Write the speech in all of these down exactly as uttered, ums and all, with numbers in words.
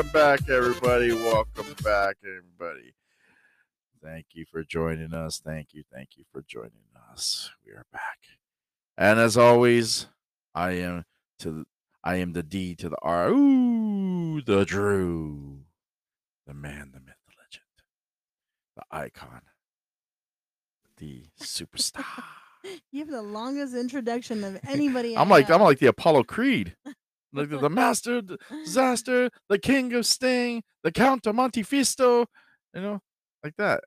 Welcome back, everybody. Welcome back, everybody. Thank you for joining us. Thank you. Thank you for joining us. We are back. And as always, I am to I am the D to the R. Ooh, the Drew. The man, the myth, the legend. The icon. The superstar. You have the longest introduction of anybody. I'm like, I'm like the Apollo Creed. Like the, the master disaster, the king of Sting, the Count of Monte Fisto, you know, like that.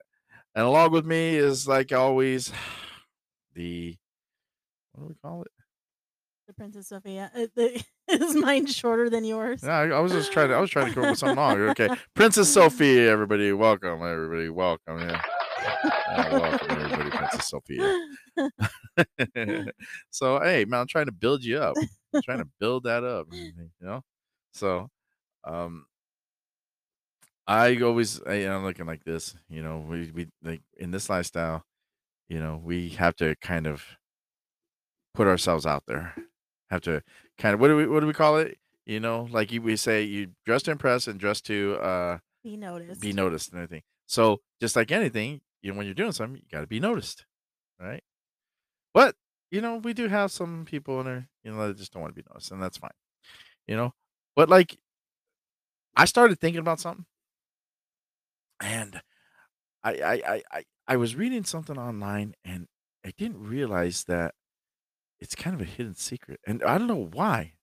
And along with me is, like always, the, what do we call it? The Princess Sophia. Uh, the, is mine shorter than yours? Yeah, I, I was just trying to, I was trying to come up with something long. Okay. Princess Sophia, everybody. Welcome, everybody. Welcome. Yeah. Uh, welcome, everybody. Princess Sophia. So, hey, man, I'm trying to build you up. I'm trying to build that up, you know. So, um, I always, I, you know, looking like this, you know, we we like in this lifestyle, you know, we have to kind of put ourselves out there. Have to kind of what do we what do we call it? You know, like you, we say, you dress to impress and dress to uh be noticed, be noticed, and everything. So, just like anything, you know, when you're doing something, you got to be noticed, right? But you know, we do have some people in there, you know, that just don't want to be noticed, and that's fine, you know. But like, I started thinking about something, and I, I, I, I, I was reading something online, and I didn't realize that it's kind of a hidden secret, and I don't know why,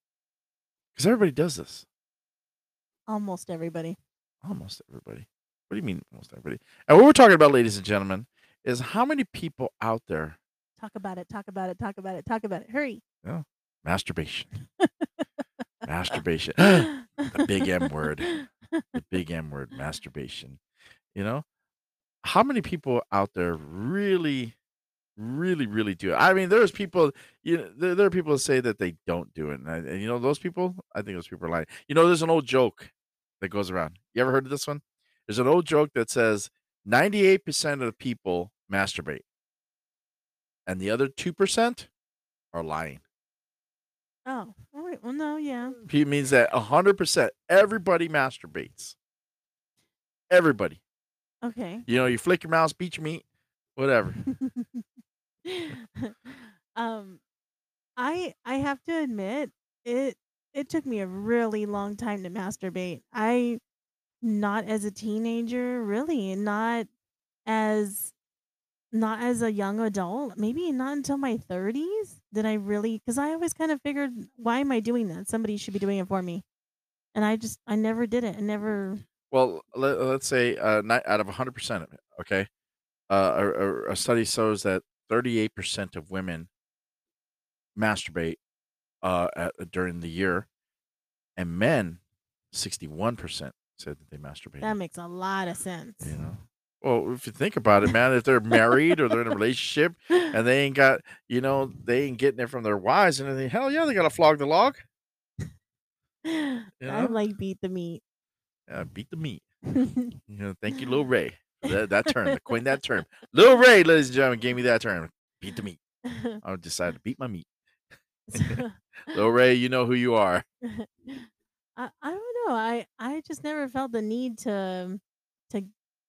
because everybody does this. Almost everybody. Almost everybody. What do you mean, almost everybody? And what we're talking about, ladies and gentlemen, is how many people out there. Talk about it, talk about it, talk about it, talk about it. Hurry. Yeah. Masturbation. Masturbation. The big M word. The big M word, masturbation. You know, how many people out there really, really, really do it? I mean, there's people, you know, there, there are people that say that they don't do it. And, I, and, you know, those people, I think those people are lying. You know, there's an old joke that goes around. You ever heard of this one? There's an old joke that says ninety-eight percent of the people masturbate. And the other two percent are lying. Oh, all right. Well, no, yeah. It means that one hundred percent everybody masturbates. Everybody. Okay. You know, you flick your mouse, beat your meat, whatever. um, I I have to admit, it it took me a really long time to masturbate. I, not as a teenager, really, and not as... Not as a young adult, maybe not until my thirties did I really, because I always kind of figured, why am I doing that? Somebody should be doing it for me. And I just, I never did it. I never. Well, let, let's say uh, not out of one hundred percent of it, okay? Uh, a, a study shows that thirty-eight percent of women masturbate uh, at, during the year, and men, sixty-one percent said that they masturbate. That makes a lot of sense. You know? Well, if you think about it, man, if they're married or they're in a relationship and they ain't got, you know, they ain't getting it from their wives and everything, hell yeah, they got to flog the log. You know? I like beat the meat. Yeah, beat the meat. You know, thank you, Lil Ray. That, that term, the coined that term. Lil Ray, ladies and gentlemen, gave me that term. Beat the meat. I decided to beat my meat. Lil Ray, you know who you are. I, I don't know. I, I just never felt the need to, to,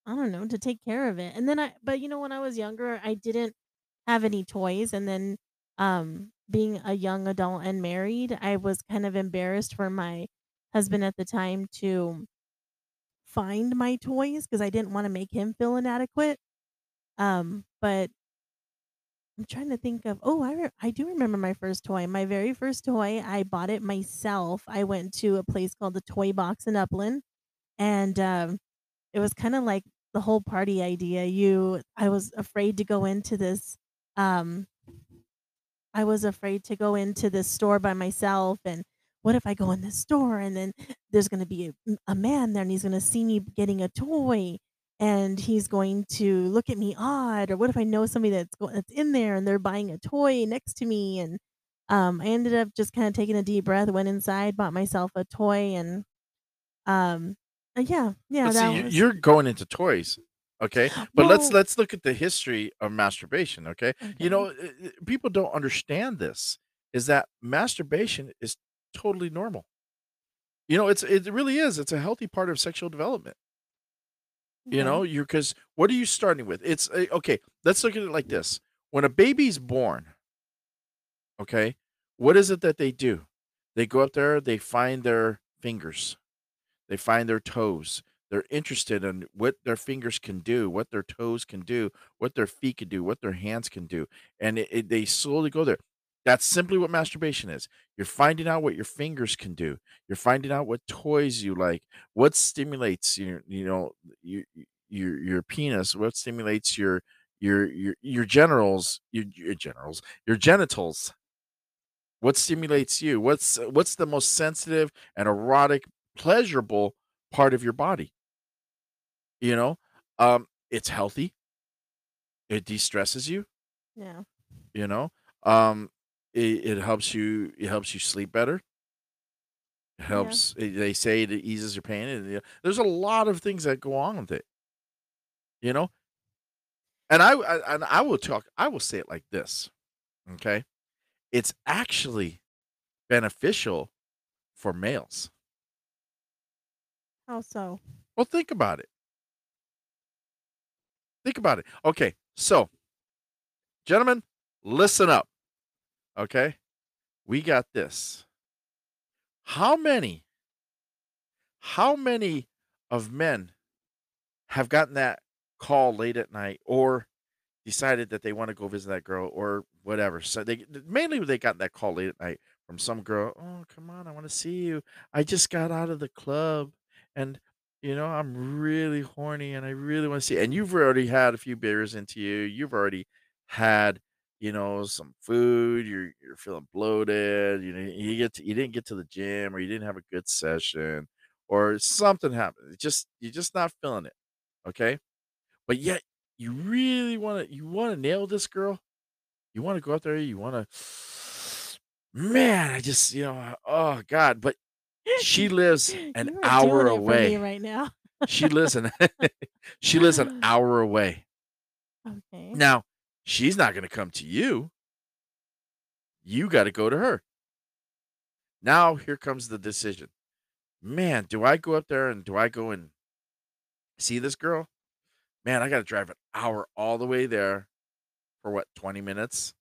I don't know, to take care of it. And then I, but you know, when I was younger, I didn't have any toys. And then, um, being a young adult and married, I was kind of embarrassed for my husband at the time to find my toys because I didn't want to make him feel inadequate. Um, but I'm trying to think of, oh, I, re- I do remember my first toy. My very first toy, I bought it myself. I went to a place called the Toy Box in Upland, and, um, it was kind of like the whole party idea. You, I was afraid to go into this. Um, I was afraid to go into this store by myself. And what if I go in this store and then there's going to be a, a man there and he's going to see me getting a toy and he's going to look at me odd? Or what if I know somebody that's go- that's in there and they're buying a toy next to me? And um, I ended up just kind of taking a deep breath, went inside, bought myself a toy, and um. Uh, yeah, yeah. That see, was... You're going into toys, okay? But well, let's let's look at the history of masturbation, okay? okay? You know, people don't understand this. Is that masturbation is totally normal. You know, it's it really is. It's a healthy part of sexual development. You know, Okay. you're because what are you starting with? It's uh, okay. Let's look at it like this: when a baby's born, okay, what is it that they do? They go up there, they find their fingers, they find their toes. They're interested in what their fingers can do, what their toes can do, what their feet can do, what their hands can do, and it, it- they slowly go there. That's simply what masturbation is. You're finding out what your fingers can do. You're finding out what toys you like, what stimulates your, you know, your your, your penis, what stimulates your your your your generals, your, your generals, your genitals. What stimulates you? What's what's the most sensitive and erotic, pleasurable part of your body? you know um It's healthy, it de-stresses you, Yeah. you know um it, it helps you it helps you sleep better, it Yeah. helps eh, they say it eases your pain, and yeah, there's a lot of things that go on with it, you know and i, I and i will talk I will say it like this. Okay, it's actually beneficial for males. How so? Well, think about it. Think about it okay, so gentlemen, listen up. Okay, we got this. How many how many of men have gotten that call late at night, or decided that they want to go visit that girl or whatever? So they mainly they got that call late at night from some girl. Oh, come on, I want to see you. I just got out of the club, and you know I'm really horny, and I really want to see. And you've already had a few beers into you. You've already had you know some food. You're you're feeling bloated. You know you get to, you didn't get to the gym, or you didn't have a good session, or something happened. It just you're just not feeling it. Okay, but yet you really want to you want to nail this girl. You want to go out there, you want to man I just you know oh god, but she lives an You are hour doing it for me away. right now. she lives an She lives an hour away. Okay. Now she's not going to come to you. You got to go to her. Now here comes the decision. Man, do I go up there and do I go and see this girl? Man, I got to drive an hour all the way there for what, twenty minutes,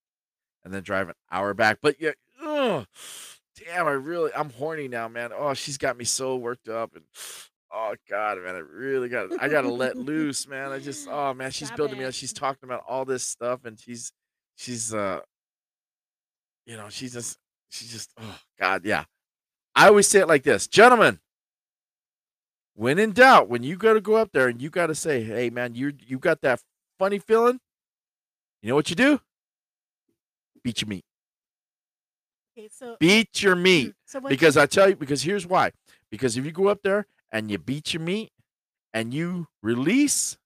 and then drive an hour back. But yeah, ugh, damn, I really, I'm horny now, man. Oh, she's got me so worked up, and oh god, man, I really got, I gotta let loose, man. I just, oh man, she's Stop building me it. up. She's talking about all this stuff, and she's, she's, uh, you know, she's just, she's just, oh god, yeah. I always say it like this, gentlemen. When in doubt, when you got to go up there and you got to say, hey man, you you got that funny feeling. You know what you do? Beat your meat. Okay. So, Beat your meat. so what Because you I tell you, because here's why. Because if you go up there and you beat your meat and you release,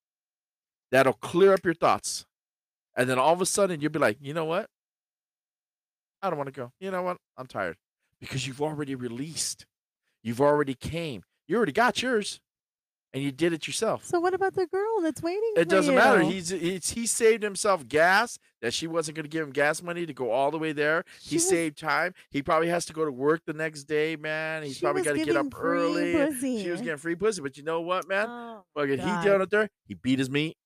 that'll clear up your thoughts. And then all of a sudden you'll be like, you know what? I don't want to go. You know what? I'm tired. Because you've already released. You've already came. You already got yours, and you did it yourself. so what about the girl that's waiting It for doesn't matter. you? He's, he's he saved himself gas that she wasn't going to give him gas money to go all the way there. He She was saved time. He probably has to go to work the next day, man. He's she probably was got to get up giving free early. She was pussy. getting free pussy, but you know what, man? Oh Fucking he God. down up there. He beat his meat,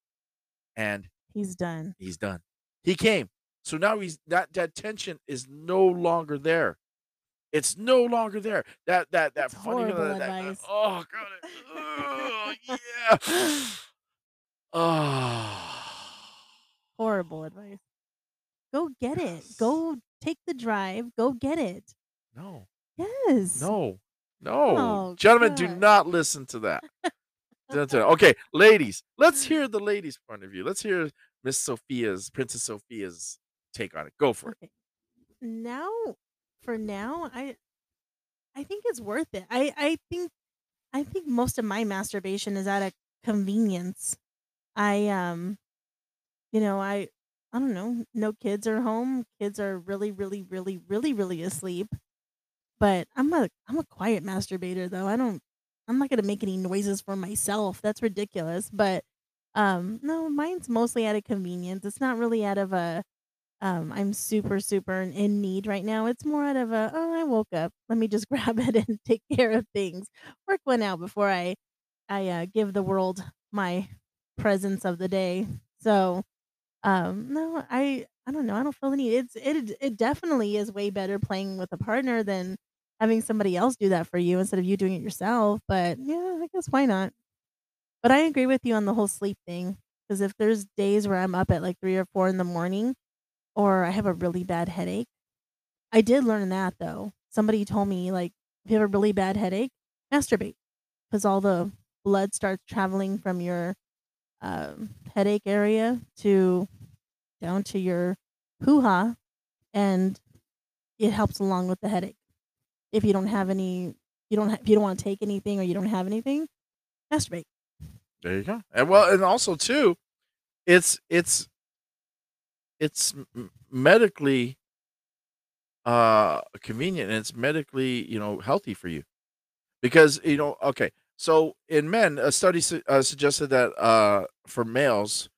and He's done. he's done. He came. So now he's that that tension is no longer there. It's no longer there. That that that That's funny horrible that, that that- advice. oh god, oh yeah. Oh. Horrible advice. Go get it. Yes. Go take the drive. Go get it. No. Yes. No. No. Oh Gentlemen, do God. not listen to that. Do not do that. Okay, ladies, let's hear the ladies' point of view. Let's hear Miss Sophia's, Princess Sophia's take on it. Go for it. Okay. Now, for now, I I think it's worth it. I I think I think most of my masturbation is out of convenience. I um you know I I don't know. No kids are home. Kids are really really really really really asleep. But I'm a I'm a quiet masturbator though. I don't I'm not gonna make any noises for myself. That's ridiculous. But um no, mine's mostly out of convenience. It's not really out of a Um, I'm super, super in in need right now. It's more out of a, oh, I woke up. Let me just grab it and take care of things. Work one out before I, I uh, give the world my presence of the day. So, um, no, I, I don't know. I don't feel the need. It's, it, it definitely is way better playing with a partner than having somebody else do that for you instead of you doing it yourself. But yeah, I guess why not? But I agree with you on the whole sleep thing. Because if there's days where I'm up at like three or four in the morning, or I have a really bad headache. I did learn that though. Somebody told me, like, if you have a really bad headache, masturbate because all the blood starts traveling from your um, headache area to down to your hoo ha, and it helps along with the headache. If you don't have any, you don't ha- if you don't want to take anything or you don't have anything, masturbate. There you go. And well, and also too, it's it's it's m- medically uh convenient, and it's medically you know healthy for you, because you know okay so in men, a study su- uh, suggested that uh for males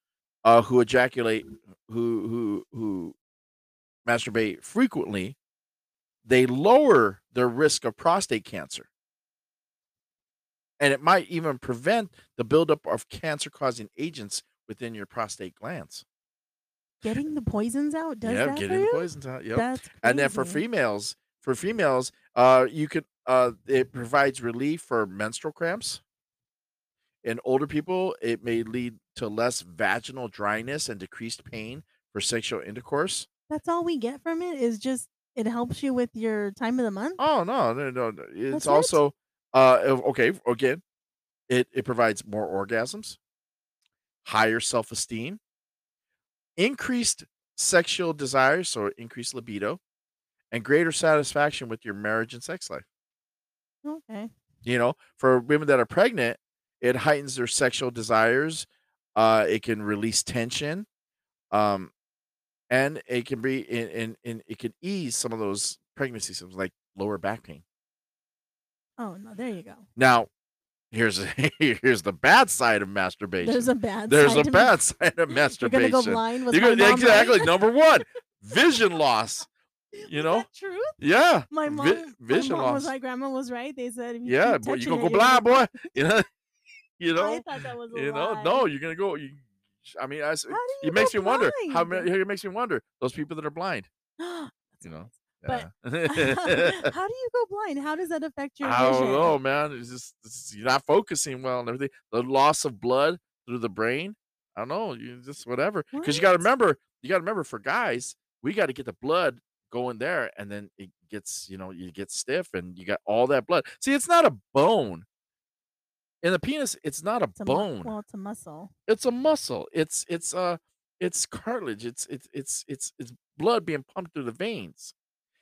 uh who ejaculate who who who masturbate frequently, they lower their risk of prostate cancer, and it might even prevent the buildup of cancer causing agents within your prostate glands. Getting the poisons out does yep, that for you? Yeah, getting the poisons out. Yep. That's crazy. And then for females, for females, uh, you could uh, it provides relief for menstrual cramps. In older people, it may lead to less vaginal dryness and decreased pain for sexual intercourse. That's all we get from it is just it helps you with your time of the month. Oh no, no, no! no. It's That's also uh, okay. Again, it it provides more orgasms, higher self esteem, increased sexual desire, so increased libido, and greater satisfaction with your marriage and sex life. Okay. You know, for women that are pregnant, it heightens their sexual desires. Uh, it can release tension, um, and it can be in, in, in it can ease some of those pregnancy symptoms like lower back pain. Oh no! There you go. Now, here's here's the bad side of masturbation. There's a bad. There's side a bad mas- side of masturbation. You're gonna go blind with You're gonna, exactly right? Number one, vision loss. You know, truth. Yeah, my mom. Vi- vision my mom loss. Was, my grandma was right. They said, if you yeah, boy, you're gonna go blind, boy. You know, you know. I thought that was a you know, lie. No, you're gonna go. You, I mean, I. How do you it makes me blind? wonder how many. It makes me wonder those people that are blind. You know. Yeah. But how do you go blind? How does that affect your I vision? I don't know, man. It's just it's, you're not focusing well on everything. The loss of blood through the brain. I don't know. You just whatever. Because you got to remember, you got to remember for guys, we got to get the blood going there, and then it gets, you know, you get stiff, and you got all that blood. See, it's not a bone in the penis. It's not a it's bone. A mu- well, it's a muscle. It's a muscle. It's it's uh it's cartilage. It's it's it's it's it's blood being pumped through the veins.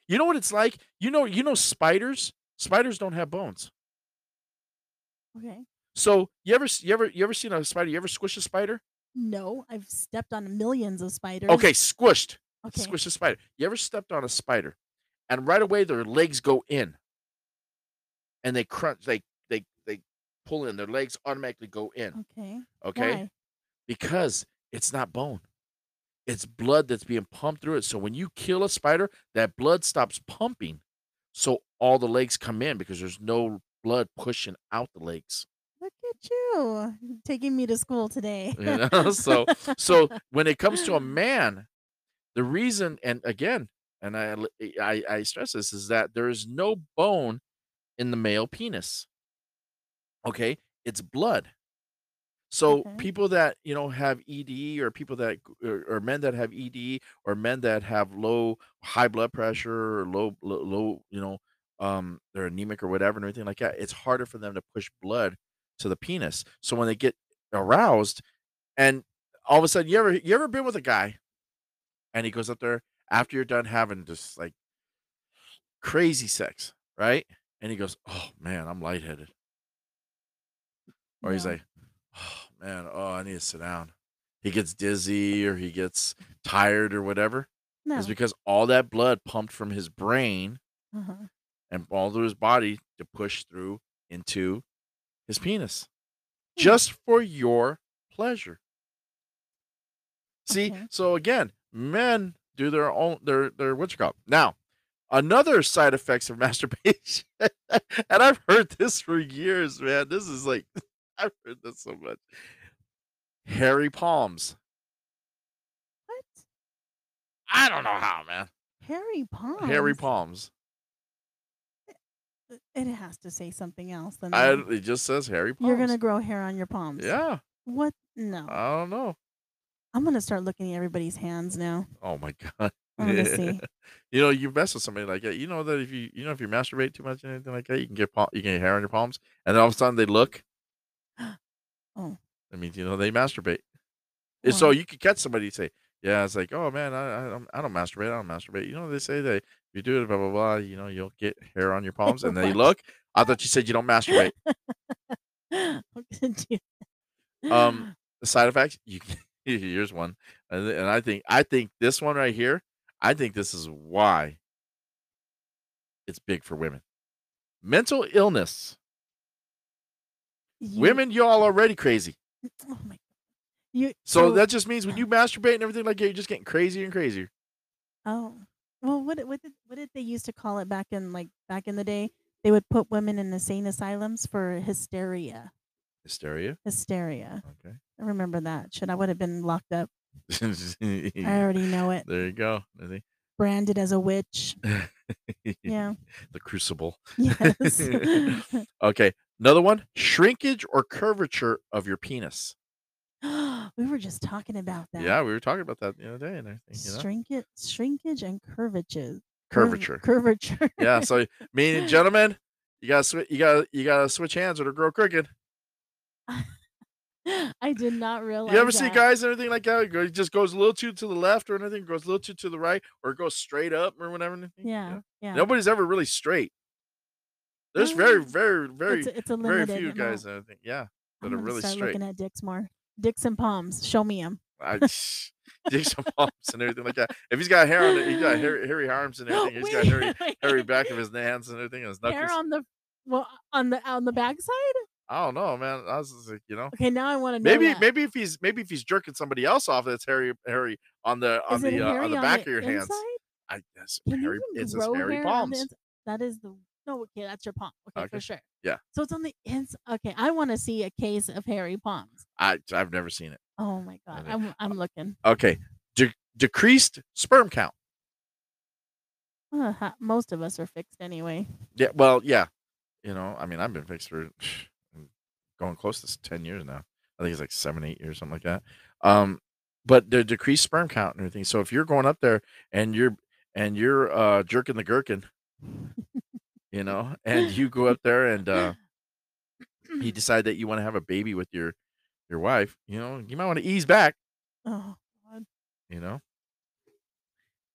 You know what it's like? You know, you know, spiders. Spiders don't have bones. Okay. So you ever, you ever, you ever seen a spider? You ever squish a spider? No, I've stepped on millions of spiders. Okay, squished. Okay. Squish a spider. You ever stepped on a spider, and right away their legs go in, and they crunch. They they they pull in. Their legs automatically go in. Okay. Okay. Why? Because it's not bone. It's blood that's being pumped through it. So when you kill a spider, that blood stops pumping. So all the legs come in because there's no blood pushing out the legs. Look at you taking me to school today. You know? So so when it comes to a man, the reason, and again, and I, I I stress this, is that there is no bone in the male penis. Okay? It's blood. So okay. people that, you know, have E D, or people that, or, or men that have E D, or men that have low, high blood pressure, or low, low, low you know, um, they're anemic or whatever and everything like that, it's harder for them to push blood to the penis. So when they get aroused, and all of a sudden, you ever, you ever been with a guy, and he goes up there after you're done having just like crazy sex, right? And he goes, "Oh man, I'm lightheaded," or yeah. he's like, "Oh man, oh I need to sit down." He gets dizzy or he gets tired or whatever. No. It's because all that blood pumped from his brain uh-huh. and all through his body to push through into his penis, hmm. just for your pleasure. See, okay. So again, men do their own their their what you call it. Now, another side effects of masturbation, and I've heard this for years, man. This is like I've heard this so much. Hairy palms. What? I don't know how, man. Hairy palms. Hairy palms. It has to say something else. Than I, it just says hairy palms. You're going to grow hair on your palms. Yeah. What? No. I don't know. I'm going to start looking at everybody's hands now. Oh, my God. I'm going to see. You know, you mess with somebody like that. You know that if you, you know, if you masturbate too much and anything like that, you can get you can get hair on your palms. And then all of a sudden they look. Oh. That means, you know, they masturbate. Wow. So you could catch somebody and say, yeah, it's like, oh, man, I, I, don't, I don't masturbate. I don't masturbate. You know, they say that if you do it, blah, blah, blah, you know, you'll get hair on your palms. And they look. I thought you said you don't masturbate. um, the side effects, you can, here's one. And, and I think I think this one right here, I think this is why it's big for women. Mental illness. You, women, y'all already crazy. Oh, my God. You, so, so that just means when you masturbate and everything like that, you're just getting crazier and crazier. Oh, well, what what did what did they used to call it back in like back in the day? They would put women in insane asylums for hysteria. Hysteria. Hysteria. Okay. I remember that. Should I would have been locked up? I already know it. There you go. Branded as a witch. Yeah. The crucible. Yes. Okay. Another one: shrinkage or curvature of your penis. We were just talking about that. Yeah, we were talking about that the other day, and I think you know? shrinkage, shrinkage, and curvature. Curvature. Curvature. Yeah. So, meaning, gentlemen, you got sw- you got you got to switch hands or to grow crooked. I did not realize. You ever that. see guys and everything like that? It just goes a little too to the left or anything, goes a little too to the right, or it goes straight up or whatever. Yeah, yeah. yeah. Nobody's ever really straight. There's very, very, very, it's a, it's a very few amount. guys and everything. Yeah, that I'm are really start straight. Looking at dicks more. Dicks and palms, show me him. Dicks and palms and everything like that. If he's got hair on it, he's got hairy, hairy arms and everything. He's got hairy, hairy back of his hands and everything. And his knuckles. Hair on the well, on the on the backside. I don't know, man. I was just like, you know. Okay, now I want to know. Maybe that. maybe if he's maybe if he's jerking somebody else off, that's hairy hairy on the on the uh, on the back on the of your inside? hands. I guess hairy. It's his hairy hair palms. That is the no. Okay, that's your palm. Okay, okay. For sure. Yeah. So it's on the inside. Okay, I want to see a case of hairy palms. I, I've never seen it. Oh, my God. I'm, I'm looking. Okay. De- decreased sperm count. Uh, most of us are fixed anyway. Yeah. Well, yeah. You know, I mean, I've been fixed for going close to ten years now. I think it's like seven, eight years, something like that. Um, but the decreased sperm count and everything. So if you're going up there and you're and you're uh, jerking the gherkin, you know, and you go up there and uh, you decide that you want to have a baby with your your wife, you know, you might want to ease back. Oh, God. You know,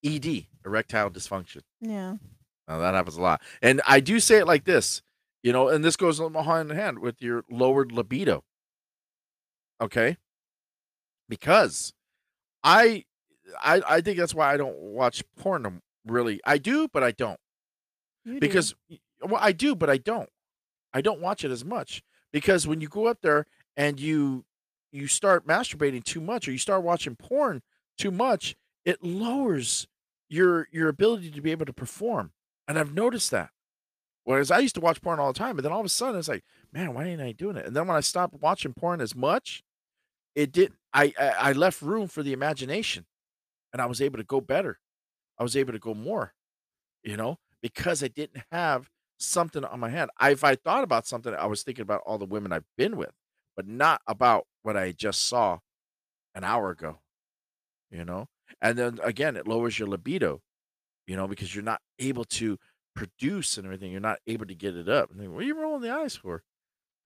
E D, erectile dysfunction. Yeah. Now that happens a lot. And I do say it like this, you know, and this goes hand in hand with your lowered libido. Okay. Because I, I, I think that's why I don't watch porn really. I do, but I don't. You because, do. well, I do, but I don't. I don't watch it as much because when you go up there, and you you start masturbating too much or you start watching porn too much, it lowers your your ability to be able to perform. And I've noticed that. Whereas I used to watch porn all the time, but then all of a sudden it's like, man, why ain't I doing it? And then when I stopped watching porn as much, it didn't I, I, I left room for the imagination. And I was able to go better. I was able to go more, you know, because I didn't have something on my hand. I, if I thought about something, I was thinking about all the women I've been with, but not about what I just saw an hour ago, you know? And then again, it lowers your libido, you know, because you're not able to produce and everything. You're not able to get it up. And then, what are you rolling the eyes for?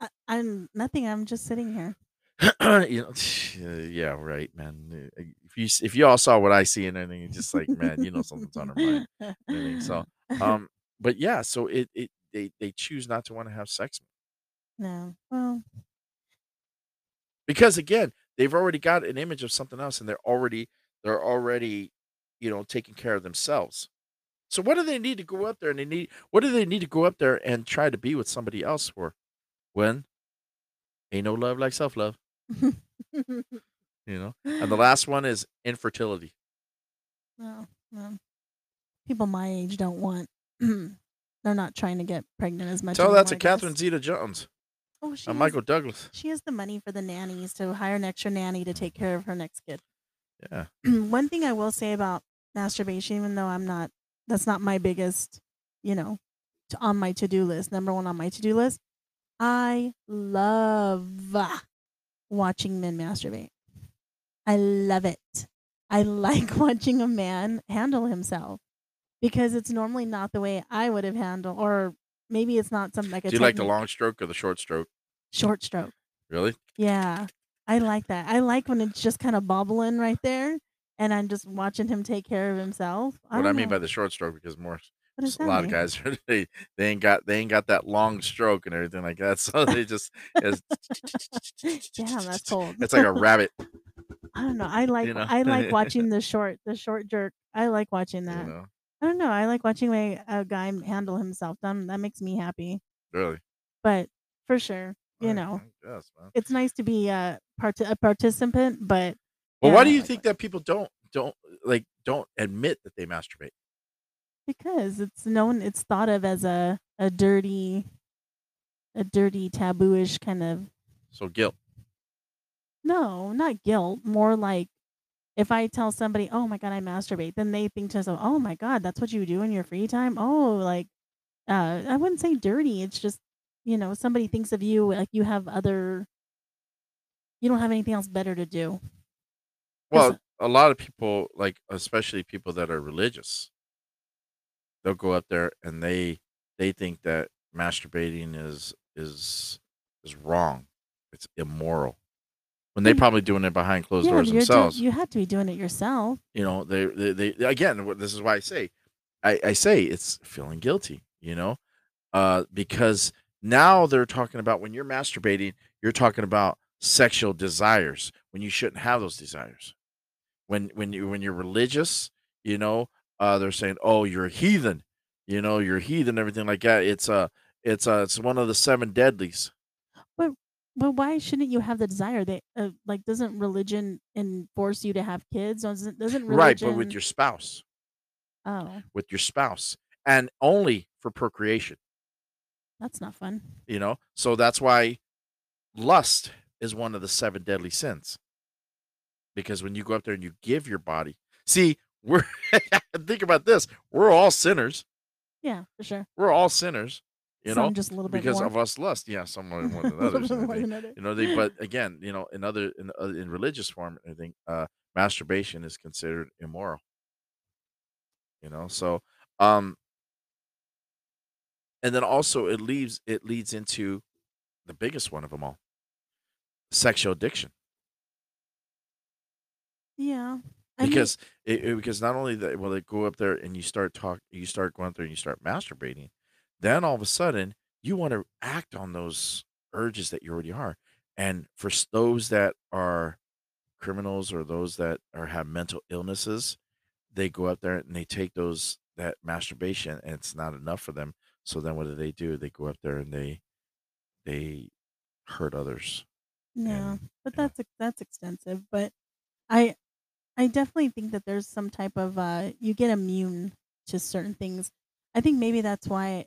I, I'm nothing. I'm just sitting here. You know, yeah, right, man. If you, if you all saw what I see and everything, it's just like, man, you know, something's on her mind. And everything. So, um, but yeah, so it, it, they, they choose not to want to have sex. No. Well, because again, they've already got an image of something else, and they're already they're already, you know, taking care of themselves. So what do they need to go up there and they need what do they need to go up there and try to be with somebody else for? When ain't no love like self love, you know. And the last one is infertility. No, no. People my age don't want. They're not trying to get pregnant as much. Tell that to Catherine Zeta-Jones. Oh, she. And Michael Douglas. She has the money for the nannies to hire an extra nanny to take care of her next kid. Yeah. One thing I will say about masturbation, even though I'm not, that's not my biggest, you know, to, on my to-do list. Number one on my to-do list. I love watching men masturbate. I love it. I like watching a man handle himself because it's normally not the way I would have handled, or maybe it's not something like a. Do you technique. Like the long stroke or the short stroke? Short stroke. Really? Yeah. I like that. I like when it's just kind of bobbling right there and I'm just watching him take care of himself. I what I mean know. by the short stroke, because more. A lot mean? of guys are, they, they ain't got they ain't got that long stroke and everything like that, so they just it's, damn, that's cold. It's like a rabbit. I don't know. I like you know? I like watching the short the short jerk. I like watching that. You know? I don't know. I like watching a, a guy handle himself. That, that makes me happy. Really? But for sure, you I, know, I guess, man. It's nice to be a part a participant. But well, yeah, why do you like think watching. that people don't don't like don't admit that they masturbate? Because it's known, it's thought of as a, a dirty, a dirty taboo-ish kind of. So guilt. No, not guilt. More like if I tell somebody, oh my God, I masturbate, then they think to themselves, oh my God, that's what you do in your free time. Oh, like, uh, I wouldn't say dirty. It's just, you know, somebody thinks of you like you have other, you don't have anything else better to do. Well, a lot of people, like, especially people that are religious. They'll go up there and they they think that masturbating is is is wrong. It's immoral. When they're probably doing it behind closed yeah, doors themselves. Do, you have to be doing it yourself. You know, they they, they again. This is why I say, I, I say it's feeling guilty. You know, uh, because now they're talking about when you're masturbating, you're talking about sexual desires when you shouldn't have those desires. When when you when you're religious, you know. Uh, they're saying, "Oh, you're a heathen," you know, "you're a heathen," everything like that. It's a, uh, it's a, uh, it's one of the seven deadlies. But, but why shouldn't you have the desire? That uh, like, doesn't religion enforce you to have kids? Doesn't doesn't religion... right? But with your spouse. Oh. With your spouse, and only for procreation. That's not fun. You know, so that's why lust is one of the seven deadly sins. Because when you go up there and you give your body, see. We're think about this. We're all sinners. Yeah, for sure. We're all sinners. You some know, just a little bit because more. of us lust. Yeah, some more than others. more than other. You know, they. But again, you know, in other in, uh, in religious form, I think uh, masturbation is considered immoral. You know, so um, and then also it leaves it leads into the biggest one of them all: sexual addiction. Yeah. Because I mean, it, it, because not only that, well, they go up there and you start talk, you start going up there and you start masturbating, then all of a sudden you want to act on those urges that you already are. And for those that are criminals or those that are have mental illnesses, they go up there and they take those that masturbation, and it's not enough for them. So then what do they do? They go up there and they they hurt others. No, and, but that's yeah. that's extensive. But I. I definitely think that there's some type of, uh, you get immune to certain things. I think maybe that's why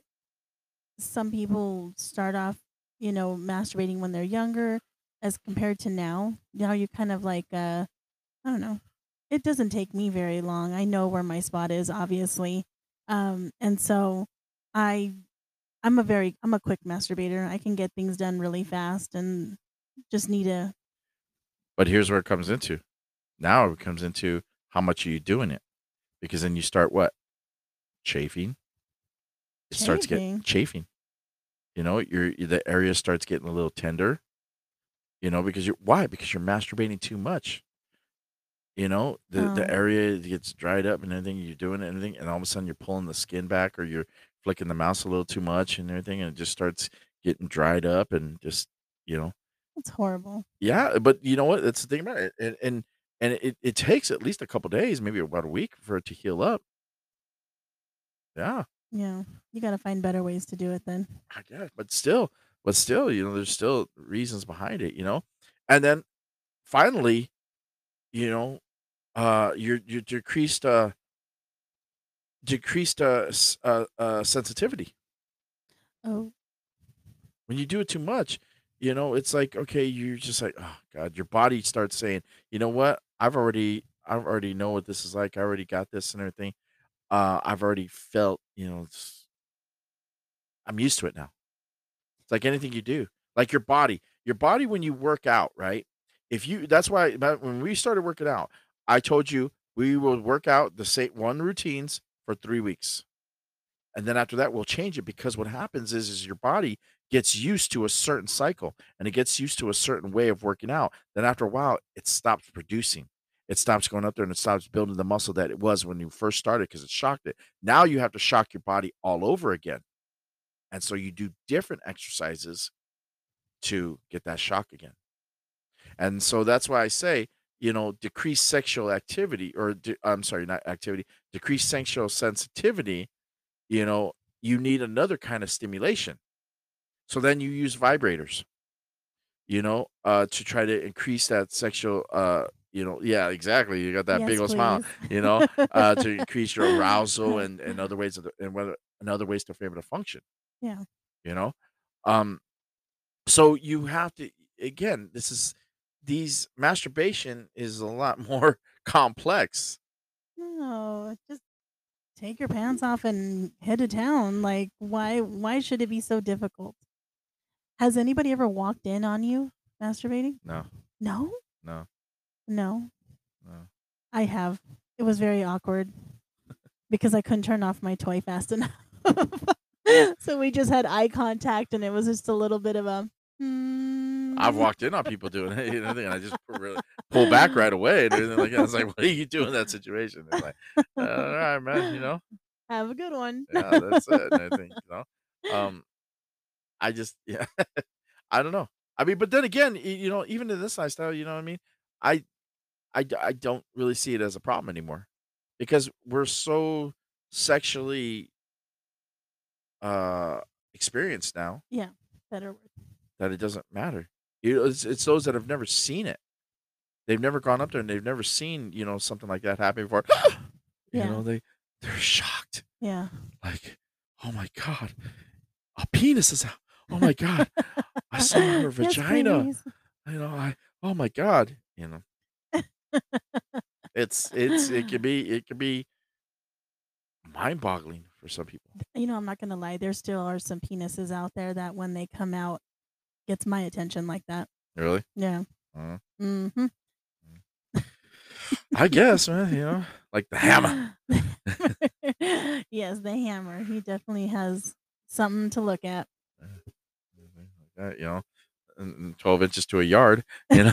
some people start off, you know, masturbating when they're younger as compared to now. Now you kind of like, uh, I don't know. It doesn't take me very long. I know where my spot is, obviously. Um, and so I, I'm a very, I'm a quick masturbator. I can get things done really fast and just need a. But here's where it comes into. Now it comes into how much are you doing it? Because then you start what? Chafing. It chafing. starts getting chafing. You know, your the area starts getting a little tender. You know, because you why? Because you're masturbating too much. You know, the, um, the area gets dried up and everything, you're doing anything, and all of a sudden you're pulling the skin back or you're flicking the mouse a little too much and everything, and it just starts getting dried up and just, you know. It's horrible. Yeah, but you know what? That's the thing about it. And and And it, it takes at least a couple of days, maybe about a week, for it to heal up. Yeah. Yeah. You got to find better ways to do it then. I guess. But still, but still, you know, there's still reasons behind it, you know? And then finally, you know, uh, your, your decreased uh, decreased uh, s- uh, uh, sensitivity. Oh. When you do it too much, you know, it's like, okay, you're just like, oh God, your body starts saying, you know what? I've already, I already know what this is like. I already got this and everything. Uh, I've already felt, you know, it's, I'm used to it now. It's like anything you do, like your body, your body, when you work out, right? If you, that's why my- when we started working out, I told you we will work out the same one routines for three weeks. And then after that, we'll change it, because what happens is, is your body gets used to a certain cycle, and it gets used to a certain way of working out. Then after a while, it stops producing. It stops going up there, and it stops building the muscle that it was when you first started, because it shocked it. Now you have to shock your body all over again. And so you do different exercises to get that shock again. And so that's why I say, you know, decrease sexual activity, or de- I'm sorry, not activity, decrease sexual sensitivity. You know, you need another kind of stimulation. So then you use vibrators, you know, uh, to try to increase that sexual, uh, you know, yeah, exactly. You got that big Yes, old smile, please. you know, uh, to increase your arousal and, and other ways of the, and whether and other ways to be able to function, Yeah. you know. Um, so you have to, again, this is these masturbation is a lot more complex. No, just take your pants off and head to town. Like, why why should it be so difficult? Has anybody ever walked in on you masturbating? No, No? no, No. no. I have. It was very awkward because I couldn't turn off my toy fast enough. So we just had eye contact and it was just a little bit of a I've hmm. walked in on people doing it, you know, and I just pu- really pull back right away. And everything like that. I was like, what do you do in that situation? They're like, all right, man, you know, Have a good one. yeah, that's it. And I think, you know, um, I just, yeah, I don't know. I mean, but then again, y- you know, even in this lifestyle, you know what I mean? I, I, d- I don't really see it as a problem anymore, because we're so sexually uh experienced now Yeah. Better word. that it doesn't matter. You know, it's, it's those that have never seen it. They've never gone up there, and they've never seen, you know, something like that happen before. you Yeah. know, they they're shocked. Yeah. Like, oh my God, a penis is out. Oh my God, I saw her Yes, vagina. please. You know, I oh my God. You know, it's it's it could be it could be mind boggling for some people. You know, I'm not gonna lie. There still are some penises out there that when they come out, gets my attention like that. Really? Yeah. Uh, Mm-hmm. I guess, man. You know, like the hammer. Yes, the hammer. He definitely has something to look at. Uh, Like that, you know, and- and twelve inches to a yard. You know,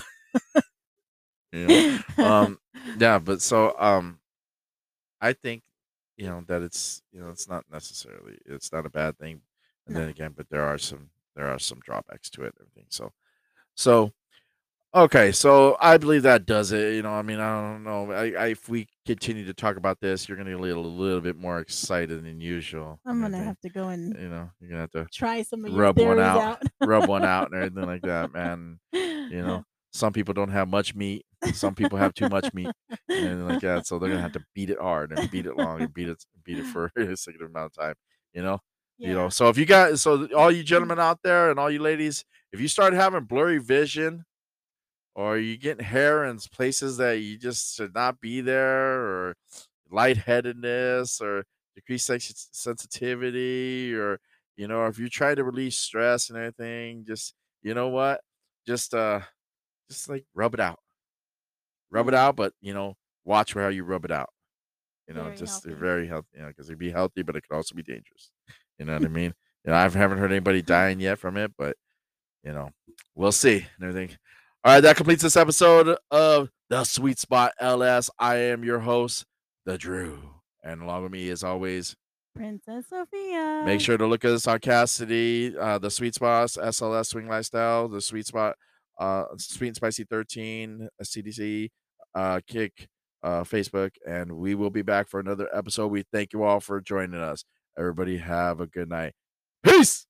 you know. Um, yeah, but so um, I think you know that it's you know it's not necessarily it's not a bad thing, and then No. again, but there are some there are some drawbacks to it and everything. So so okay, so I believe that does it. You know, I mean, I don't know. I, I if we continue to talk about this, you're gonna get a little, little bit more excited than usual I'm and gonna everything. have to go and You know, you're gonna have to try some of your rub one theories out, out. rub one out and everything like that, man. You know, some people don't have much meat. Some people have too much meat and everything like that. So they're gonna have to beat it hard and beat it long and beat it beat it for a significant amount of time. You know, you know. Yeah. So if you got so th- all you gentlemen out there and all you ladies, if you start having blurry vision or you getting hair in places that you just should not be there, or lightheadedness, or decreased sex- sensitivity, or you know, if you try to release stress and everything, just you know what, just uh, just like rub it out, rub it Yeah. out, but you know, watch how you rub it out. You know, Very just they're healthy. very healthy, you know, because it'd be healthy, but it could also be dangerous. You know what I mean? You know, I haven't heard anybody dying yet from it, but you know, we'll see and everything. All right, that completes this episode of The Sweet Spot L S. I am your host, The Drew. And along with me, as always, Princess make Sophia. sure to look at Sarcasticity, uh, The Sweet Spot, S L S Swing Lifestyle, The Sweet Spot, uh, Sweet and Spicy thirteen, uh, C D C, uh, Kick, uh, Facebook. And we will be back for another episode. We thank you all for joining us. Everybody, have a good night. Peace.